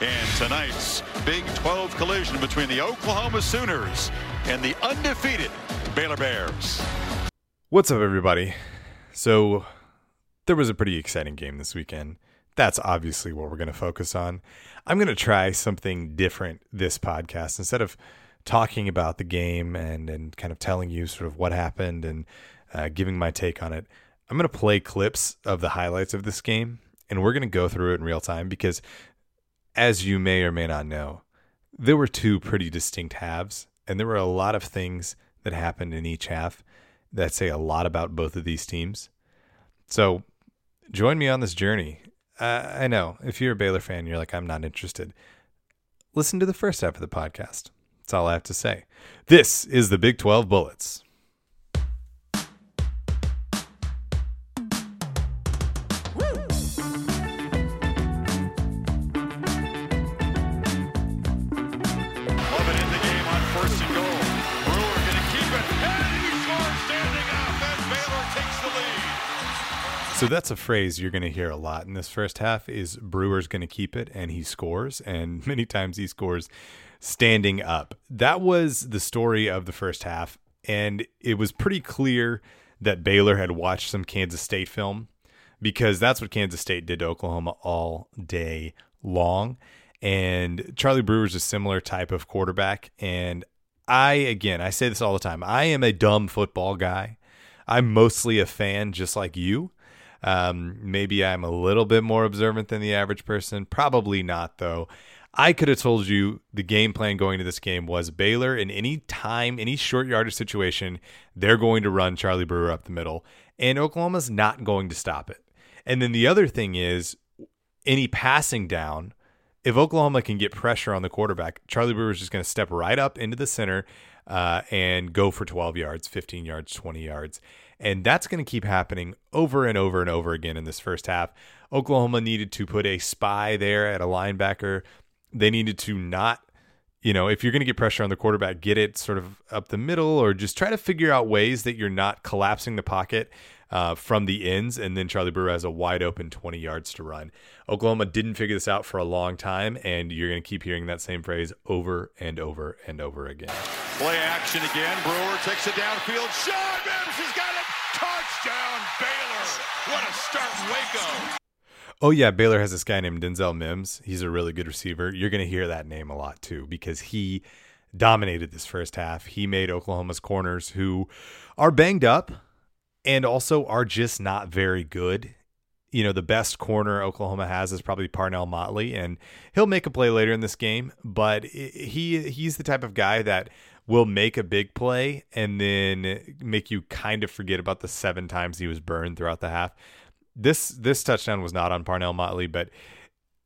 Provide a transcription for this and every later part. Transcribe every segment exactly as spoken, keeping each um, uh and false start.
in tonight's Big twelve collision between the Oklahoma Sooners and the undefeated Baylor Bears. What's up, everybody? So there was a pretty exciting game this weekend. That's obviously what we're going to focus on. I'm going to try something different this podcast. Instead of talking about the game and, and kind of telling you sort of what happened and uh, giving my take on it, I'm going to play clips of the highlights of this game, and we're going to go through it in real time because, as you may or may not know, there were two pretty distinct halves, and there were a lot of things that happened in each half that say a lot about both of these teams. So join me on this journey. Uh, I know if you're a Baylor fan, you're like, I'm not interested. Listen to the first half of the podcast. That's all I have to say. This is the Big twelve Bullets. So that's a phrase you're going to hear a lot in this first half, is Brewer's going to keep it, and he scores, and many times he scores standing up. That was the story of the first half, and it was pretty clear that Baylor had watched some Kansas State film, because that's what Kansas State did to Oklahoma all day long, and Charlie Brewer's a similar type of quarterback, and I, again, I say this all the time, I am a dumb football guy. I'm mostly a fan just like you. Um, maybe I'm a little bit more observant than the average person. Probably not, though. I could have told you the game plan going to this game was Baylor in any time, any short yardage situation, they're going to run Charlie Brewer up the middle, and Oklahoma's not going to stop it. And then the other thing is, any passing down, if Oklahoma can get pressure on the quarterback, Charlie Brewer is just going to step right up into the center uh, and go for twelve yards, fifteen yards, twenty yards. And that's going to keep happening over and over and over again in this first half. Oklahoma needed to put a spy there at a linebacker. They needed to not, you know, if you're going to get pressure on the quarterback, get it sort of up the middle, or just try to figure out ways that you're not collapsing the pocket uh, from the ends. And then Charlie Brewer has a wide open twenty yards to run. Oklahoma didn't figure this out for a long time, and you're going to keep hearing that same phrase over and over and over again. Play action again. Brewer takes it downfield. Sean Mims has got it. Touchdown, Baylor. What a start, Waco. Oh, yeah, Baylor has this guy named Denzel Mims. He's a really good receiver. You're going to hear that name a lot, too, because he dominated this first half. He made Oklahoma's corners, who are banged up and also are just not very good. You know, the best corner Oklahoma has is probably Parnell Motley, and he'll make a play later in this game, but he he's the type of guy that will make a big play and then make you kind of forget about the seven times he was burned throughout the half. This this touchdown was not on Parnell Motley, but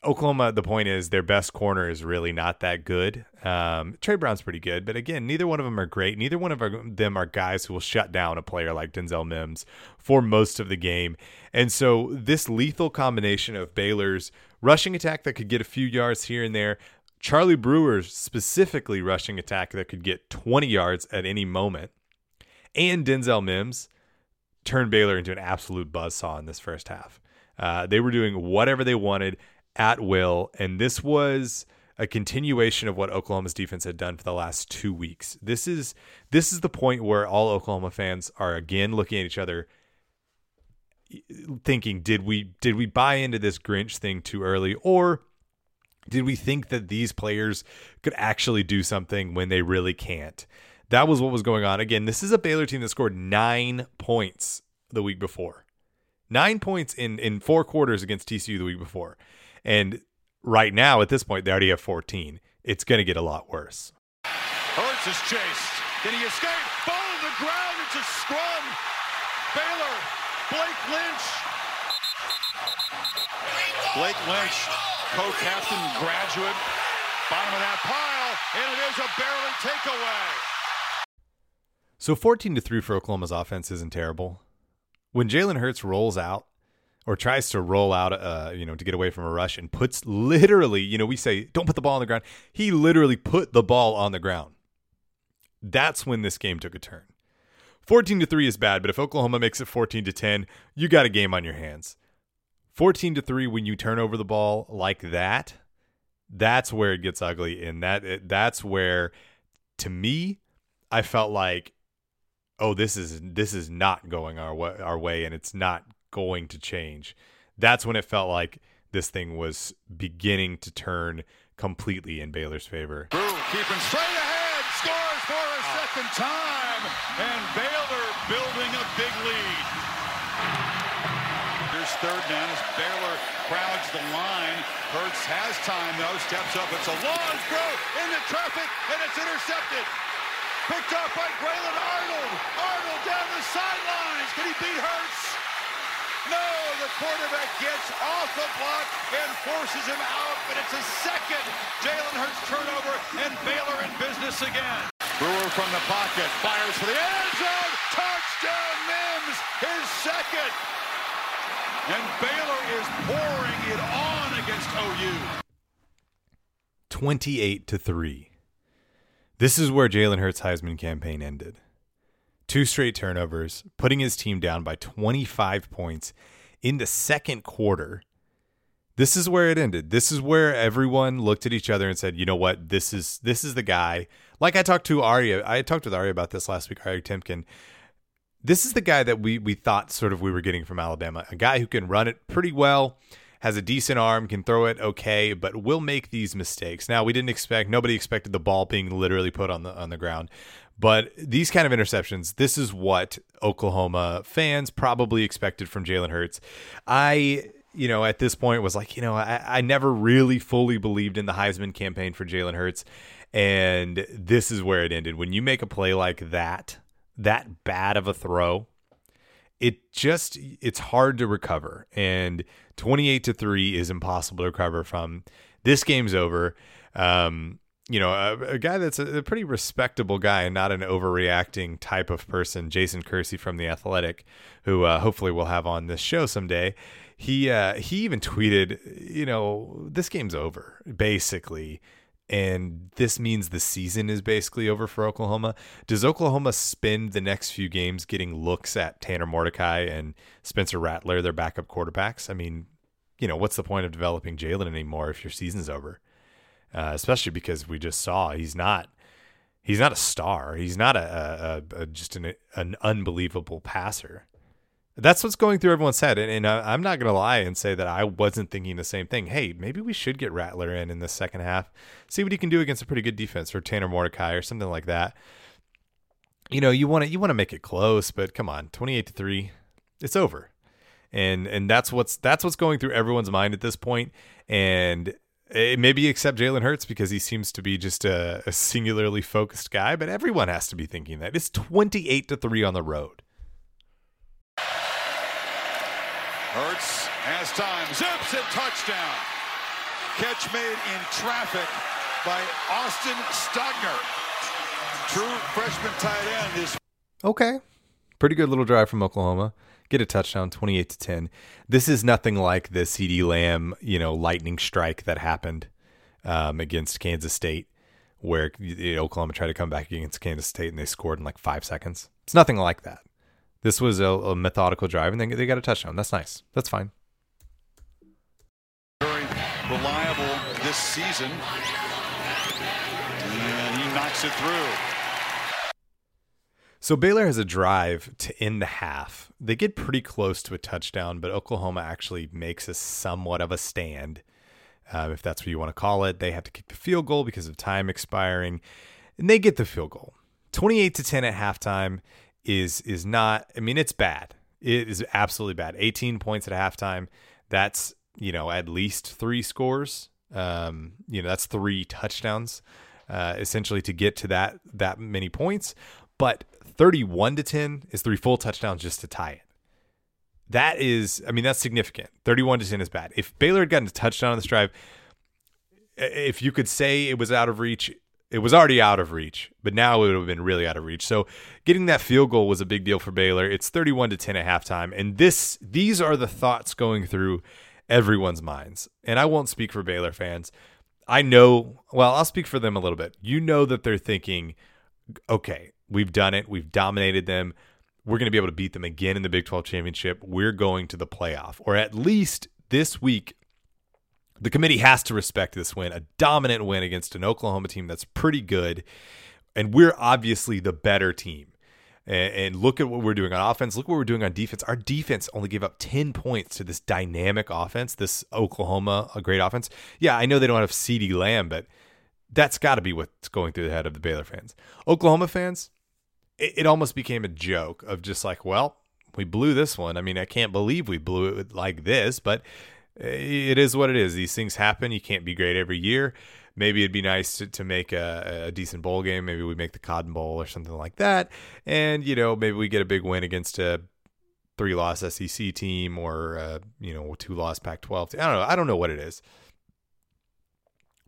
Oklahoma, the point is, their best corner is really not that good. Um, Trey Brown's pretty good, but again, neither one of them are great. Neither one of our, them are guys who will shut down a player like Denzel Mims for most of the game. And so this lethal combination of Baylor's rushing attack that could get a few yards here and there, Charlie Brewer's specifically rushing attack that could get twenty yards at any moment, and Denzel Mims turned Baylor into an absolute buzzsaw in this first half. Uh, they were doing whatever they wanted at will, and this was a continuation of what Oklahoma's defense had done for the last two weeks. This is this is the point where all Oklahoma fans are again looking at each other, thinking, did we did we buy into this Grinch thing too early, or did we think that these players could actually do something when they really can't? That was what was going on. Again, this is a Baylor team that scored nine points the week before. Nine points in, in four quarters against T C U the week before. And right now, at this point, they already have fourteen. It's going to get a lot worse. Hurts is chased. Can he escape? Ball on the ground. It's a scrum. Baylor, Blake Lynch. Blake Lynch, co-captain, graduate. Bottom of that pile, and it is a barely takeaway. So fourteen to three for Oklahoma's offense isn't terrible. When Jalen Hurts rolls out, or tries to roll out, uh, you know, to get away from a rush, and puts literally, you know, we say, don't put the ball on the ground. He literally put the ball on the ground. That's when this game took a turn. fourteen to three is bad, but if Oklahoma makes it fourteen to ten, you got a game on your hands. fourteen to three when you turn over the ball like that, that's where it gets ugly. And that it, that's where, to me, I felt like, oh, this is this is not going our way, our way, and it's not going to change. That's when it felt like this thing was beginning to turn completely in Baylor's favor. Brewer keeping straight ahead, scores for a second time, and Baylor building a big lead. Here's third down as Baylor crowds the line. Hurts has time though, steps up. It's a long throw into traffic, and it's intercepted. Picked up by Grayland Arnold. Arnold down the sidelines. Can he beat Hurts? No, the quarterback gets off the block and forces him out, but it's a second Jalen Hurts turnover, and Baylor in business again. Brewer from the pocket, fires for the end zone, touchdown Mims, his second, and Baylor is pouring it on against O U. twenty-eight to three. This is where Jalen Hurts' Heisman campaign ended. Two straight turnovers, putting his team down by twenty-five points in the second quarter. This is where it ended. This is where everyone looked at each other and said, you know what, this is this is the guy. Like I talked to Ari, I talked with Ari about this last week, Ari Temkin. This is the guy that we we thought sort of we were getting from Alabama, a guy who can run it pretty well, has a decent arm, can throw it okay, but will make these mistakes. Now, we didn't expect, nobody expected the ball being literally put on the on the ground. But these kind of interceptions, this is what Oklahoma fans probably expected from Jalen Hurts. I, you know, at this point was like, you know, I, I never really fully believed in the Heisman campaign for Jalen Hurts. And this is where it ended. When you make a play like that, that bad of a throw, it just, it's hard to recover. And twenty-eight to three is impossible to recover from. This game's over. Um, You know, a, a guy that's a, a pretty respectable guy and not an overreacting type of person, Jason Kersey from The Athletic, who uh, hopefully we'll have on this show someday. He uh, he even tweeted, you know, this game's over, basically. And this means the season is basically over for Oklahoma. Does Oklahoma spend the next few games getting looks at Tanner Mordecai and Spencer Rattler, their backup quarterbacks? I mean, you know, what's the point of developing Jalen anymore if your season's over? Uh, especially because we just saw he's not he's not a star. He's not a, a, a just an, an unbelievable passer. That's what's going through everyone's head. And, and I, I'm not going to lie and say that I wasn't thinking the same thing. Hey, maybe we should get Rattler in in the second half, see what he can do against a pretty good defense, or Tanner Mordecai or something like that. You know, you want to you want to make it close, but come on, twenty-eight to three, it's over. And and that's what's that's what's going through everyone's mind at this point. And maybe except Jalen Hurts, because he seems to be just a, a singularly focused guy, but everyone has to be thinking that. It's twenty-eight to three on the road. Hurts has time, zips it, touchdown. Catch made in traffic by Austin Stogner. True freshman tight end is... Okay. Pretty good little drive from Oklahoma. Get a touchdown, twenty-eight to ten. This is nothing like the CeeDee Lamb, you know, lightning strike that happened um, against Kansas State, where you know, Oklahoma tried to come back against Kansas State and they scored in like five seconds. It's nothing like that. This was a, a methodical drive, and then they got a touchdown. That's nice. That's fine. Very reliable this season, and he knocks it through. So Baylor has a drive to end the half. They get pretty close to a touchdown, but Oklahoma actually makes a somewhat of a stand, uh, if that's what you want to call it. They have to kick the field goal because of time expiring, and they get the field goal. twenty-eight to ten at halftime is is not, I mean, it's bad. It is absolutely bad. eighteen points at halftime, that's, you know, at least three scores. Um, you know, that's three touchdowns, uh, essentially, to get to that that many points. But thirty-one to ten is three full touchdowns just to tie it. That is, I mean, that's significant. thirty-one to ten is bad. If Baylor had gotten a touchdown on this drive, if you could say it was out of reach, it was already out of reach, but now it would have been really out of reach. So getting that field goal was a big deal for Baylor. It's thirty-one to ten at halftime. And this, these are the thoughts going through everyone's minds. And I won't speak for Baylor fans. I know, well, I'll speak for them a little bit. You know that they're thinking, okay, we've done it. We've dominated them. We're going to be able to beat them again in the Big twelve championship. We're going to the playoff, or at least this week, the committee has to respect this win, a dominant win against an Oklahoma team that's pretty good. And we're obviously the better team. And, and look at what we're doing on offense. Look what we're doing on defense. Our defense only gave up ten points to this dynamic offense, this Oklahoma, a great offense. Yeah, I know they don't have CeeDee Lamb, but that's got to be what's going through the head of the Baylor fans. Oklahoma fans, it, it almost became a joke of just like, well, we blew this one. I mean, I can't believe we blew it like this, but it is what it is. These things happen. You can't be great every year. Maybe it'd be nice to, to make a, a decent bowl game. Maybe we make the Cotton Bowl or something like that. And, you know, maybe we get a big win against a three-loss S E C team or, uh, you know, two-loss Pac twelve team. I don't know. I don't know what it is.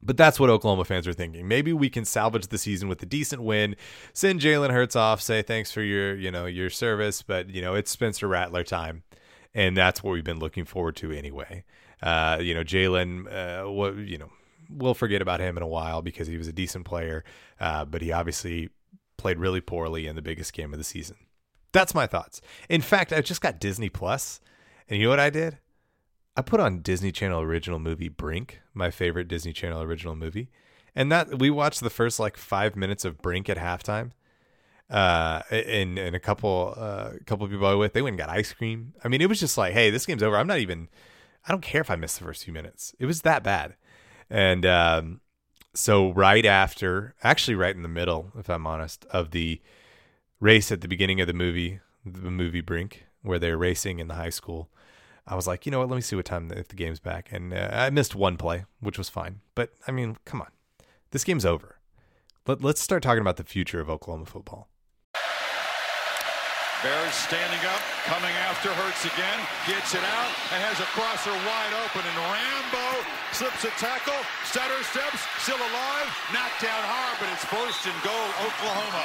But that's what Oklahoma fans are thinking. Maybe we can salvage the season with a decent win, send Jalen Hurts off, say thanks for your, you know, your service, but, you know, it's Spencer Rattler time. And that's what we've been looking forward to anyway. Uh, you know, Jalen, uh, what, you know, we'll forget about him in a while because he was a decent player, uh, but he obviously played really poorly in the biggest game of the season. That's my thoughts. In fact, I just got Disney Plus, and you know what I did? I put on Disney Channel original movie Brink, my favorite Disney Channel original movie, and that we watched the first like five minutes of Brink at halftime. Uh, and and a couple uh, couple of people I was with, they went and got ice cream. I mean, it was just like, hey, this game's over. I'm not even. I don't care if I miss the first few minutes. It was that bad. And um, so right after, actually right in the middle, if I'm honest, of the race at the beginning of the movie, the movie Brink, where they're racing in the high school, I was like, you know what, let me see what time if the game's back. And uh, I missed one play, which was fine. But, I mean, come on. This game's over. Let, let's start talking about the future of Oklahoma football. Bears standing up, coming after Hurts again, gets it out, and has a crosser wide open, and Rambo slips a tackle, stutter steps, still alive, knocked down hard, but it's first and goal, Oklahoma.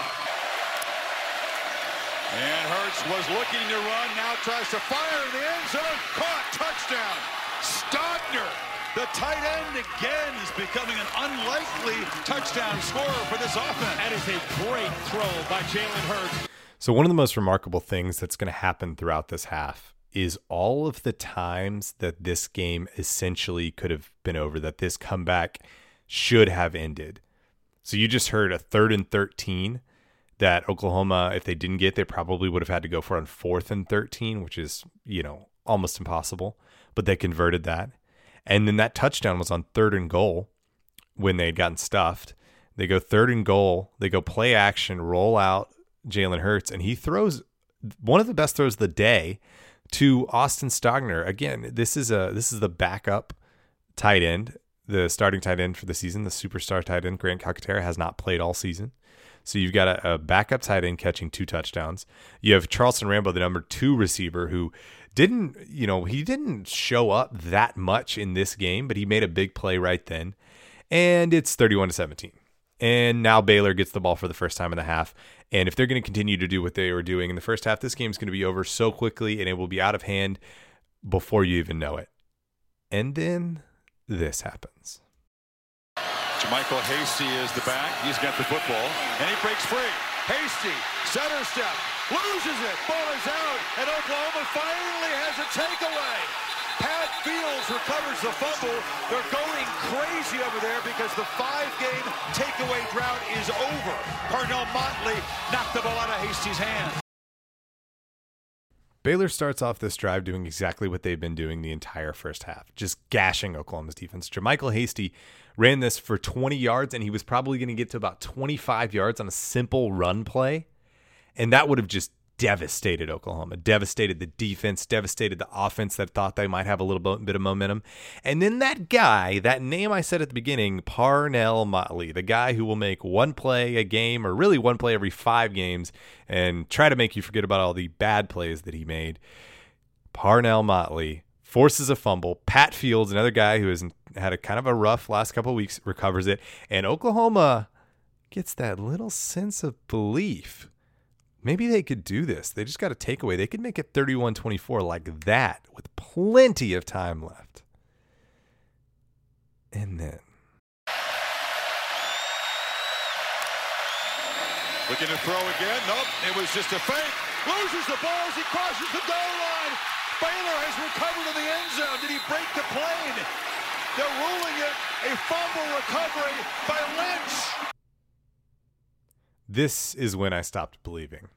And Hurts was looking to run, now tries to fire in the end zone, caught, touchdown. Stogner, the tight end again, is becoming an unlikely touchdown scorer for this offense. That is a great throw by Jalen Hurts. So one of the most remarkable things that's going to happen throughout this half is all of the times that this game essentially could have been over, that this comeback should have ended. So you just heard a third and thirteen that Oklahoma, if they didn't get, they probably would have had to go for on fourth and thirteen, which is, you know, almost impossible, but they converted that. And then that touchdown was on third and goal when they had gotten stuffed. They go third and goal, they go play action, roll out Jalen Hurts, and he throws one of the best throws of the day to Austin Stogner. Again, this is a this is the backup tight end, the starting tight end for the season. The superstar tight end, Grant Calcaterra, has not played all season. So you've got a, a backup tight end catching two touchdowns. You have Charleston Rambo, the number two receiver, who didn't, you know, he didn't show up that much in this game, but he made a big play right then. And it's thirty-one to seventeen. And now Baylor gets the ball for the first time in the half. And if they're going to continue to do what they were doing in the first half, this game's going to be over so quickly and it will be out of hand before you even know it. And then this happens. Jermichael Hasty is the back. He's got the football and he breaks free. Hasty, center step, loses it. Ball is out and Oklahoma finally has a takeaway. Pat Fields recovers the fumble. They're going crazy over there because the five-game takeaway drought is over. Parnell Motley knocked the ball out of Hasty's hand. Baylor starts off this drive doing exactly what they've been doing the entire first half, just gashing Oklahoma's defense. Jermichael Hasty ran this for twenty yards, and he was probably going to get to about twenty-five yards on a simple run play, and that would have just devastated Oklahoma, devastated the defense, devastated the offense that thought they might have a little bit of momentum. And then that guy, that name I said at the beginning, Parnell Motley, the guy who will make one play a game or really one play every five games and try to make you forget about all the bad plays that he made. Parnell Motley forces a fumble. Pat Fields, another guy who has had a kind of a rough last couple of weeks, recovers it. And Oklahoma gets that little sense of belief. Maybe they could do this. They just got a takeaway. They could make it thirty-one twenty-four like that with plenty of time left. And then. Looking to throw again. Nope, it was just a fake. Loses the ball as he crosses the goal line. Baylor has recovered in the end zone. Did he break the plane? They're ruling it a fumble recovery by Lynch. This is when I stopped believing.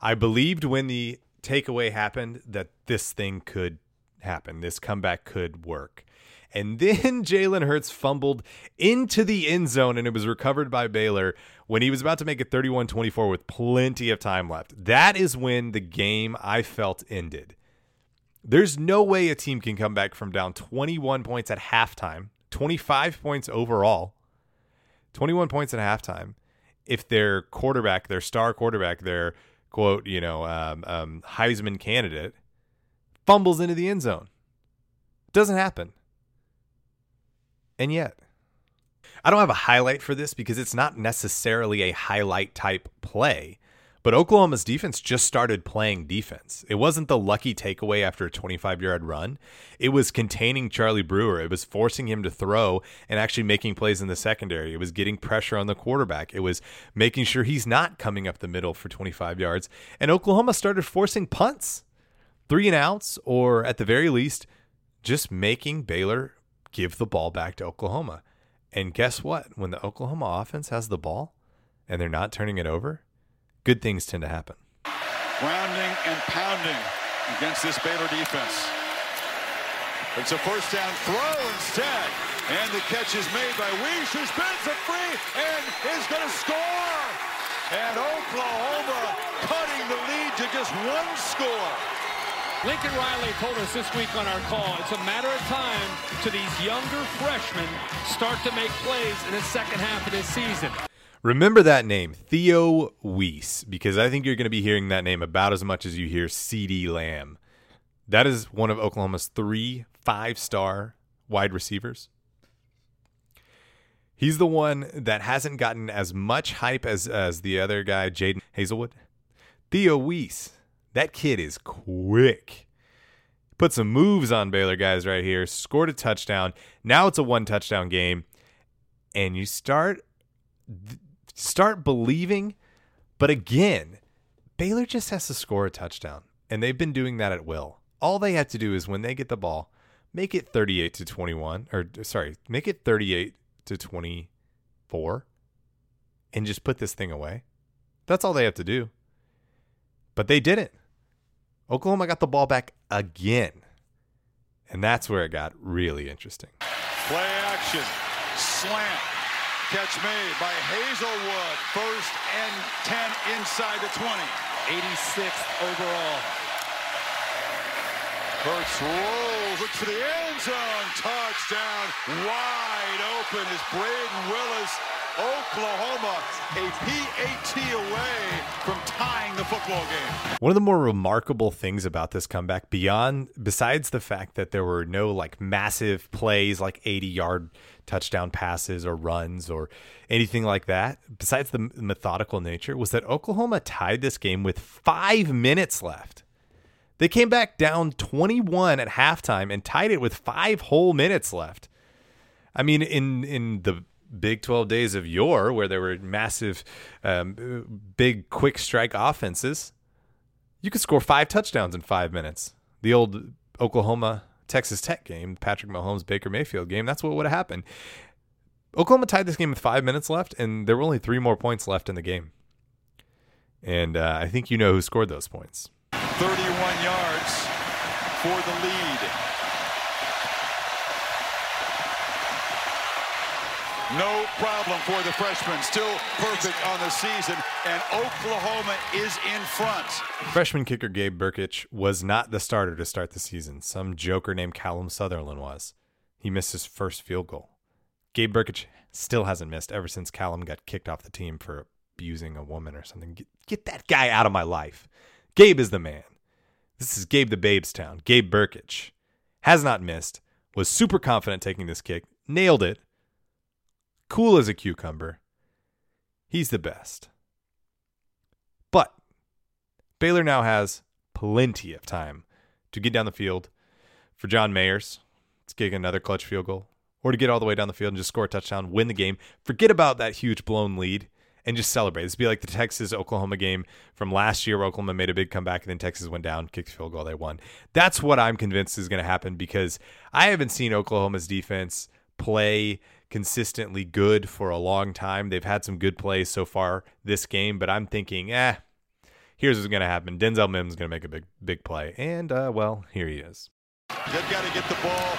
I believed when the takeaway happened that this thing could happen. This comeback could work. And then Jalen Hurts fumbled into the end zone, and it was recovered by Baylor when he was about to make it thirty-one twenty-four with plenty of time left. That is when the game, I felt, ended. There's no way a team can come back from down twenty-one points at halftime, twenty-five points overall, twenty-one points at halftime, if their quarterback, their star quarterback, their, quote, you know, um, um, Heisman candidate, fumbles into the end zone. Doesn't happen. And yet, I don't have a highlight for this because it's not necessarily a highlight type play, but Oklahoma's defense just started playing defense. It wasn't the lucky takeaway after a twenty-five-yard run. It was containing Charlie Brewer. It was forcing him to throw and actually making plays in the secondary. It was getting pressure on the quarterback. It was making sure he's not coming up the middle for twenty-five yards. And Oklahoma started forcing punts, three and outs, or at the very least, just making Baylor give the ball back to Oklahoma. And guess what? When the Oklahoma offense has the ball and they're not turning it over, good things tend to happen. Grounding and pounding against this Baylor defense. It's a first down throw instead. And the catch is made by Wease, who spins it free and is going to score. And Oklahoma cutting the lead to just one score. Lincoln Riley told us this week on our call, it's a matter of time to these younger freshmen start to make plays in the second half of this season. Remember that name, Theo Wease, because I think you're going to be hearing that name about as much as you hear CeeDee Lamb. That is one of Oklahoma's three five-star wide receivers. He's the one that hasn't gotten as much hype as, as the other guy, Jaden Hazelwood. Theo Wease. That kid is quick. Put some moves on Baylor guys right here. Scored a touchdown. Now it's a one touchdown game. And you start start believing. But again, Baylor just has to score a touchdown. And they've been doing that at will. All they have to do is when they get the ball, make it thirty-eight to twenty-one. Or sorry, make it thirty-eight to twenty-four. And just put this thing away. That's all they have to do. But they didn't. Oklahoma got the ball back again. And that's where it got really interesting. Play action. Slant. Catch made by Hazelwood. First and ten inside the twenty. eighty-sixth overall. Hurts rolls. Looks for the end zone. Touchdown. Wide open is Braden Willis. Oklahoma, a P A T away from tying the football game. One of the more remarkable things about this comeback, beyond besides the fact that there were no like massive plays like eighty-yard touchdown passes or runs or anything like that, besides the methodical nature, was that Oklahoma tied this game with five minutes left. They came back down twenty-one at halftime and tied it with five whole minutes left. I mean, in in the Big twelve days of yore, where there were massive, um, big, quick strike offenses, you could score five touchdowns in five minutes. The old Oklahoma-Texas Tech game, Patrick Mahomes-Baker Mayfield game, that's what would have happened. Oklahoma tied this game with five minutes left, and there were only three more points left in the game. And uh, I think you know who scored those points. thirty-one yards for the lead. No problem for the freshman. Still perfect on the season, and Oklahoma is in front. Freshman kicker Gabe Brkic was not the starter to start the season. Some joker named Calum Sutherland was. He missed his first field goal. Gabe Brkic still hasn't missed ever since Calum got kicked off the team for abusing a woman or something. Get, get that guy out of my life. Gabe is the man. This is Gabe the Babestown. Gabe Brkic has not missed. Was super confident taking this kick. Nailed it. Cool as a cucumber. He's the best. But Baylor now has plenty of time to get down the field for John Mayers to kick another clutch field goal, or to get all the way down the field and just score a touchdown, win the game, forget about that huge blown lead, and just celebrate. This would be like the Texas-Oklahoma game from last year where Oklahoma made a big comeback and then Texas went down, kicked field goal, they won. That's what I'm convinced is going to happen, because I haven't seen Oklahoma's defense play consistently good for a long time. They've had some good plays so far this game, but I'm thinking, eh, here's what's going to happen. Denzel Mims is going to make a big, big play. And, uh, well, here he is. They've got to get the ball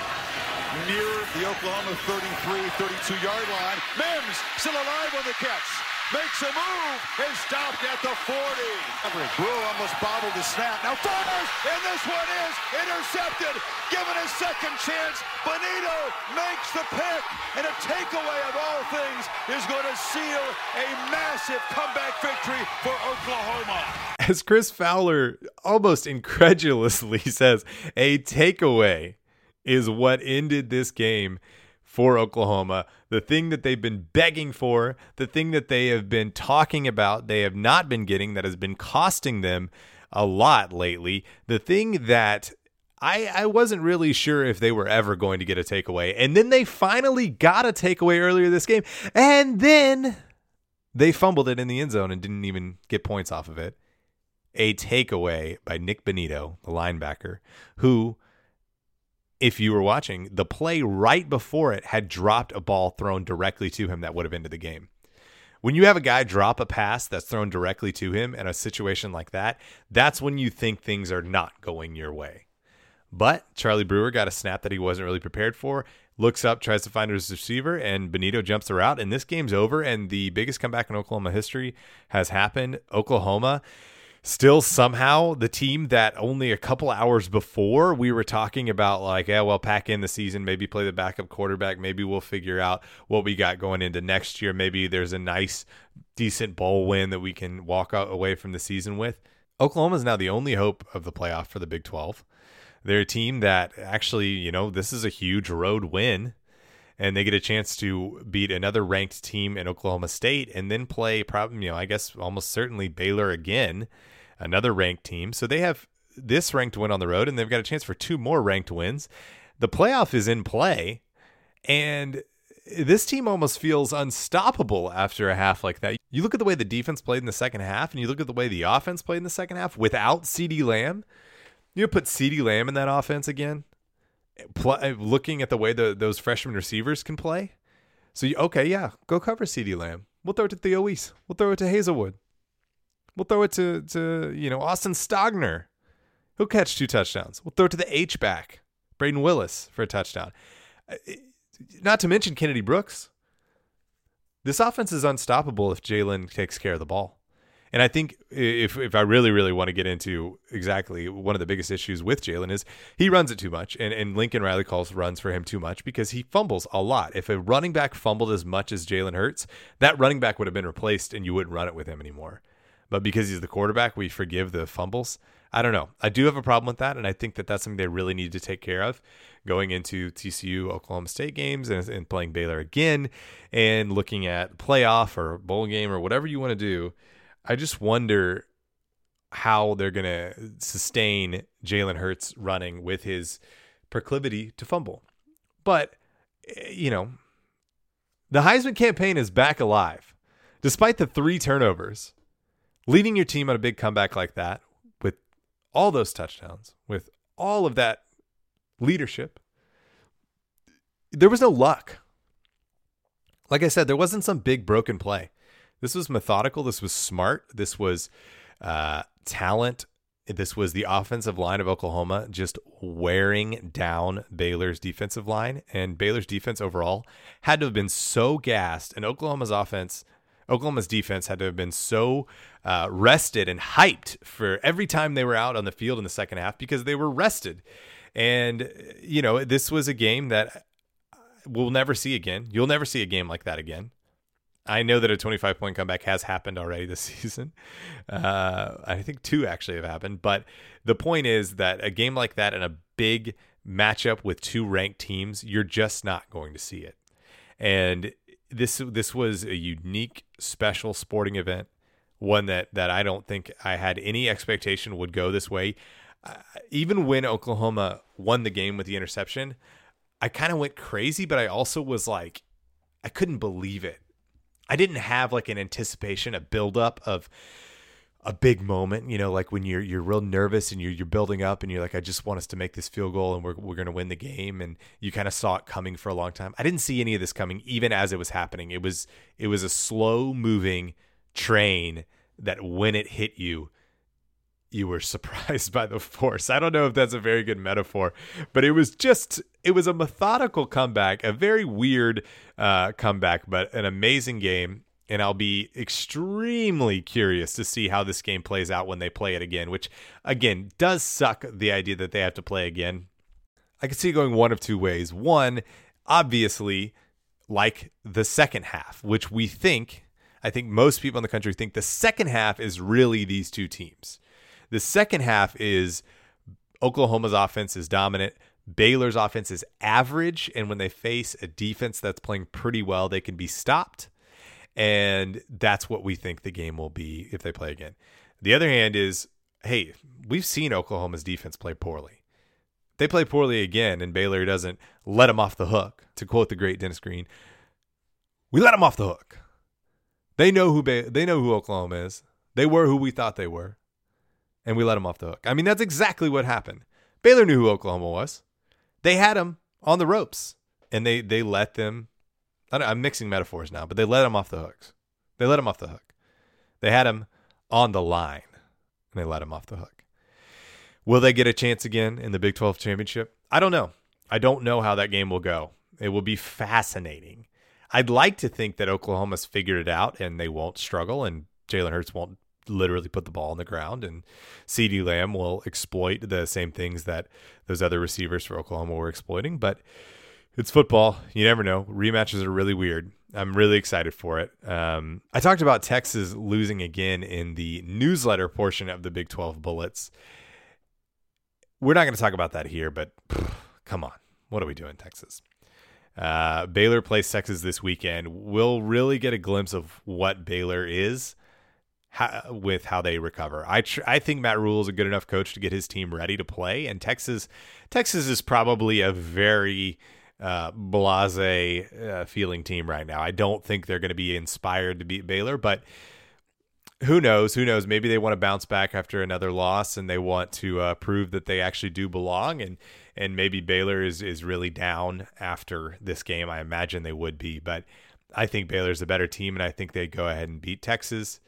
near the Oklahoma thirty-three, thirty-two-yard line. Mims still alive on the catch. Makes a move and stopped at the forty. Brewer almost bobbled the snap. Now fires, and this one is intercepted. Given a second chance, Benito makes the pick. And a takeaway of all things is going to seal a massive comeback victory for Oklahoma. As Chris Fowler almost incredulously says, a takeaway is what ended this game for Oklahoma. The thing that they've been begging for, the thing that they have been talking about, they have not been getting, that has been costing them a lot lately. The thing that I, I wasn't really sure if they were ever going to get a takeaway. And then they finally got a takeaway earlier this game. And then they fumbled it in the end zone and didn't even get points off of it. A takeaway by Nick Benito, the linebacker, who, if you were watching, the play right before it had dropped a ball thrown directly to him that would have ended the game. When you have a guy drop a pass that's thrown directly to him in a situation like that, that's when you think things are not going your way. But Charlie Brewer got a snap that he wasn't really prepared for, looks up, tries to find his receiver, and Benito jumps the route, and this game's over, and the biggest comeback in Oklahoma history has happened. Oklahoma, still somehow the team that only a couple hours before we were talking about, like, yeah, well, pack in the season, maybe play the backup quarterback, maybe we'll figure out what we got going into next year. Maybe there's a nice, decent bowl win that we can walk out away from the season with. Oklahoma is now the only hope of the playoff for the Big twelve. They're a team that actually, you know, this is a huge road win, and they get a chance to beat another ranked team in Oklahoma State and then play, probably, you know, I guess almost certainly Baylor again, another ranked team. So they have this ranked win on the road, and they've got a chance for two more ranked wins. The playoff is in play, and this team almost feels unstoppable after a half like that. You look at the way the defense played in the second half, and you look at the way the offense played in the second half without CeeDee Lamb. You put CeeDee Lamb in that offense again, looking at the way the, those freshman receivers can play. So, you, okay, yeah, go cover CeeDee Lamb. We'll throw it to Theo Wease. We'll throw it to Hazelwood. We'll throw it to, to you know, Austin Stogner. He'll catch two touchdowns. We'll throw it to the H-back, Braden Willis, for a touchdown. Not to mention Kennedy Brooks. This offense is unstoppable if Jalen takes care of the ball. And I think if if I really, really want to get into exactly one of the biggest issues with Jalen is he runs it too much. And, and Lincoln Riley calls runs for him too much because he fumbles a lot. If a running back fumbled as much as Jalen Hurts, that running back would have been replaced and you wouldn't run it with him anymore. But because he's the quarterback, we forgive the fumbles. I don't know. I do have a problem with that. And I think that that's something they really need to take care of going into T C U, Oklahoma State games and, and playing Baylor again and looking at playoff or bowl game or whatever you want to do. I just wonder how they're going to sustain Jalen Hurts running with his proclivity to fumble. But, you know, the Heisman campaign is back alive. Despite the three turnovers, leading your team on a big comeback like that, with all those touchdowns, with all of that leadership, there was no luck. Like I said, there wasn't some big broken play. This was methodical. This was smart. This was uh, talent. This was the offensive line of Oklahoma just wearing down Baylor's defensive line. And Baylor's defense overall had to have been so gassed. And Oklahoma's offense, Oklahoma's defense had to have been so uh, rested and hyped for every time they were out on the field in the second half because they were rested. And, you know, this was a game that we'll never see again. You'll never see a game like that again. I know that a twenty-five point comeback has happened already this season. Uh, I think two actually have happened. But the point is that a game like that in a big matchup with two ranked teams, you're just not going to see it. And this this was a unique, special sporting event, one that, that I don't think I had any expectation would go this way. Uh, even when Oklahoma won the game with the interception, I kind of went crazy, but I also was like, I couldn't believe it. I didn't have like an anticipation, a buildup of a big moment, you know, like when you're, you're real nervous and you're, you're building up and you're like, I just want us to make this field goal and we're, we're going to win the game. And you kind of saw it coming for a long time. I didn't see any of this coming, even as it was happening. It was, it was a slow moving train that when it hit you, you were surprised by the force. I don't know if that's a very good metaphor, but it was just, it was a methodical comeback, a very weird uh, comeback, but an amazing game. And I'll be extremely curious to see how this game plays out when they play it again, which, again, does suck, the idea that they have to play again. I can see it going one of two ways. One, obviously, like the second half, which we think, I think most people in the country think the second half is really these two teams. The second half is Oklahoma's offense is dominant. Baylor's offense is average. And when they face a defense that's playing pretty well, they can be stopped. And that's what we think the game will be if they play again. The other hand is, hey, we've seen Oklahoma's defense play poorly. They play poorly again, and Baylor doesn't let them off the hook. To quote the great Dennis Green, we let them off the hook. They know who Bay- they know who Oklahoma is. They were who we thought they were. And we let them off the hook. I mean, that's exactly what happened. Baylor knew who Oklahoma was. They had them on the ropes. And they they let them, I don't, I'm mixing metaphors now, but they let them off the hooks. They let them off the hook. They had them on the line. And they let them off the hook. Will they get a chance again in the Big twelve championship? I don't know. I don't know how that game will go. It will be fascinating. I'd like to think that Oklahoma's figured it out and they won't struggle and Jalen Hurts won't literally put the ball on the ground, and CeeDee Lamb will exploit the same things that those other receivers for Oklahoma were exploiting, but it's football. You never know. Rematches are really weird. I'm really excited for it. Um, I talked about Texas losing again in the newsletter portion of the Big twelve Bullets. We're not going to talk about that here, but pff, come on. What are we doing, Texas? Uh, Baylor plays Texas this weekend. We'll really get a glimpse of what Baylor is. How, with how they recover. I tr- I think Matt Rule is a good enough coach to get his team ready to play, and Texas Texas is probably a very uh, blasé uh, feeling team right now. I don't think they're going to be inspired to beat Baylor, but who knows? Who knows? Maybe they want to bounce back after another loss, and they want to uh, prove that they actually do belong, and and maybe Baylor is, is really down after this game. I imagine they would be, but I think Baylor's a better team, and I think they go ahead and beat Texas.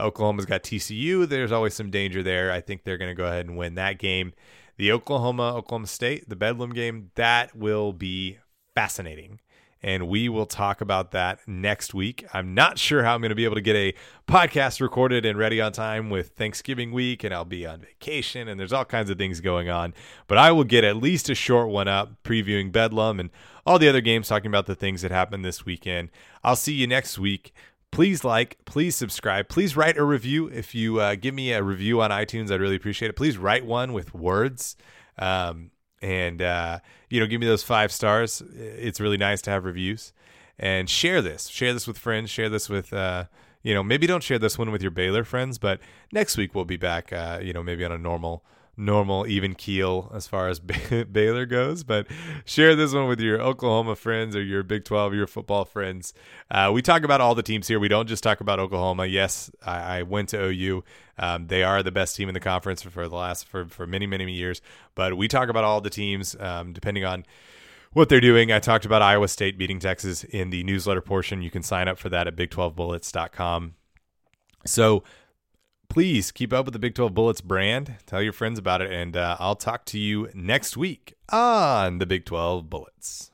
Oklahoma's got T C U. There's always some danger there. I think they're going to go ahead and win that game. The Oklahoma, Oklahoma State, the Bedlam game, that will be fascinating. And we will talk about that next week. I'm not sure how I'm going to be able to get a podcast recorded and ready on time with Thanksgiving week, and I'll be on vacation, and there's all kinds of things going on. But I will get at least a short one up previewing Bedlam and all the other games, talking about the things that happened this weekend. I'll see you next week. Please like, please subscribe, please write a review. If you uh, give me a review on iTunes, I'd really appreciate it. Please write one with words um, and, uh, you know, give me those five stars. It's really nice to have reviews. And share this. Share this with friends. Share this with, uh, you know, maybe don't share this one with your Baylor friends, but next week we'll be back, uh, you know, maybe on a normal normal even keel as far as Baylor goes, but share this one with your Oklahoma friends or your Big twelve, your football friends. Uh, we talk about all the teams here. We don't just talk about Oklahoma. Yes, I, I went to O U. Um, they are the best team in the conference for the last, for, for many, many, many years, but we talk about all the teams um, depending on what they're doing. I talked about Iowa State beating Texas in the newsletter portion. You can sign up for that at big twelve bullets dot com. So, please keep up with the Big twelve Bullets brand. Tell your friends about it, and uh, I'll talk to you next week on the Big twelve Bullets.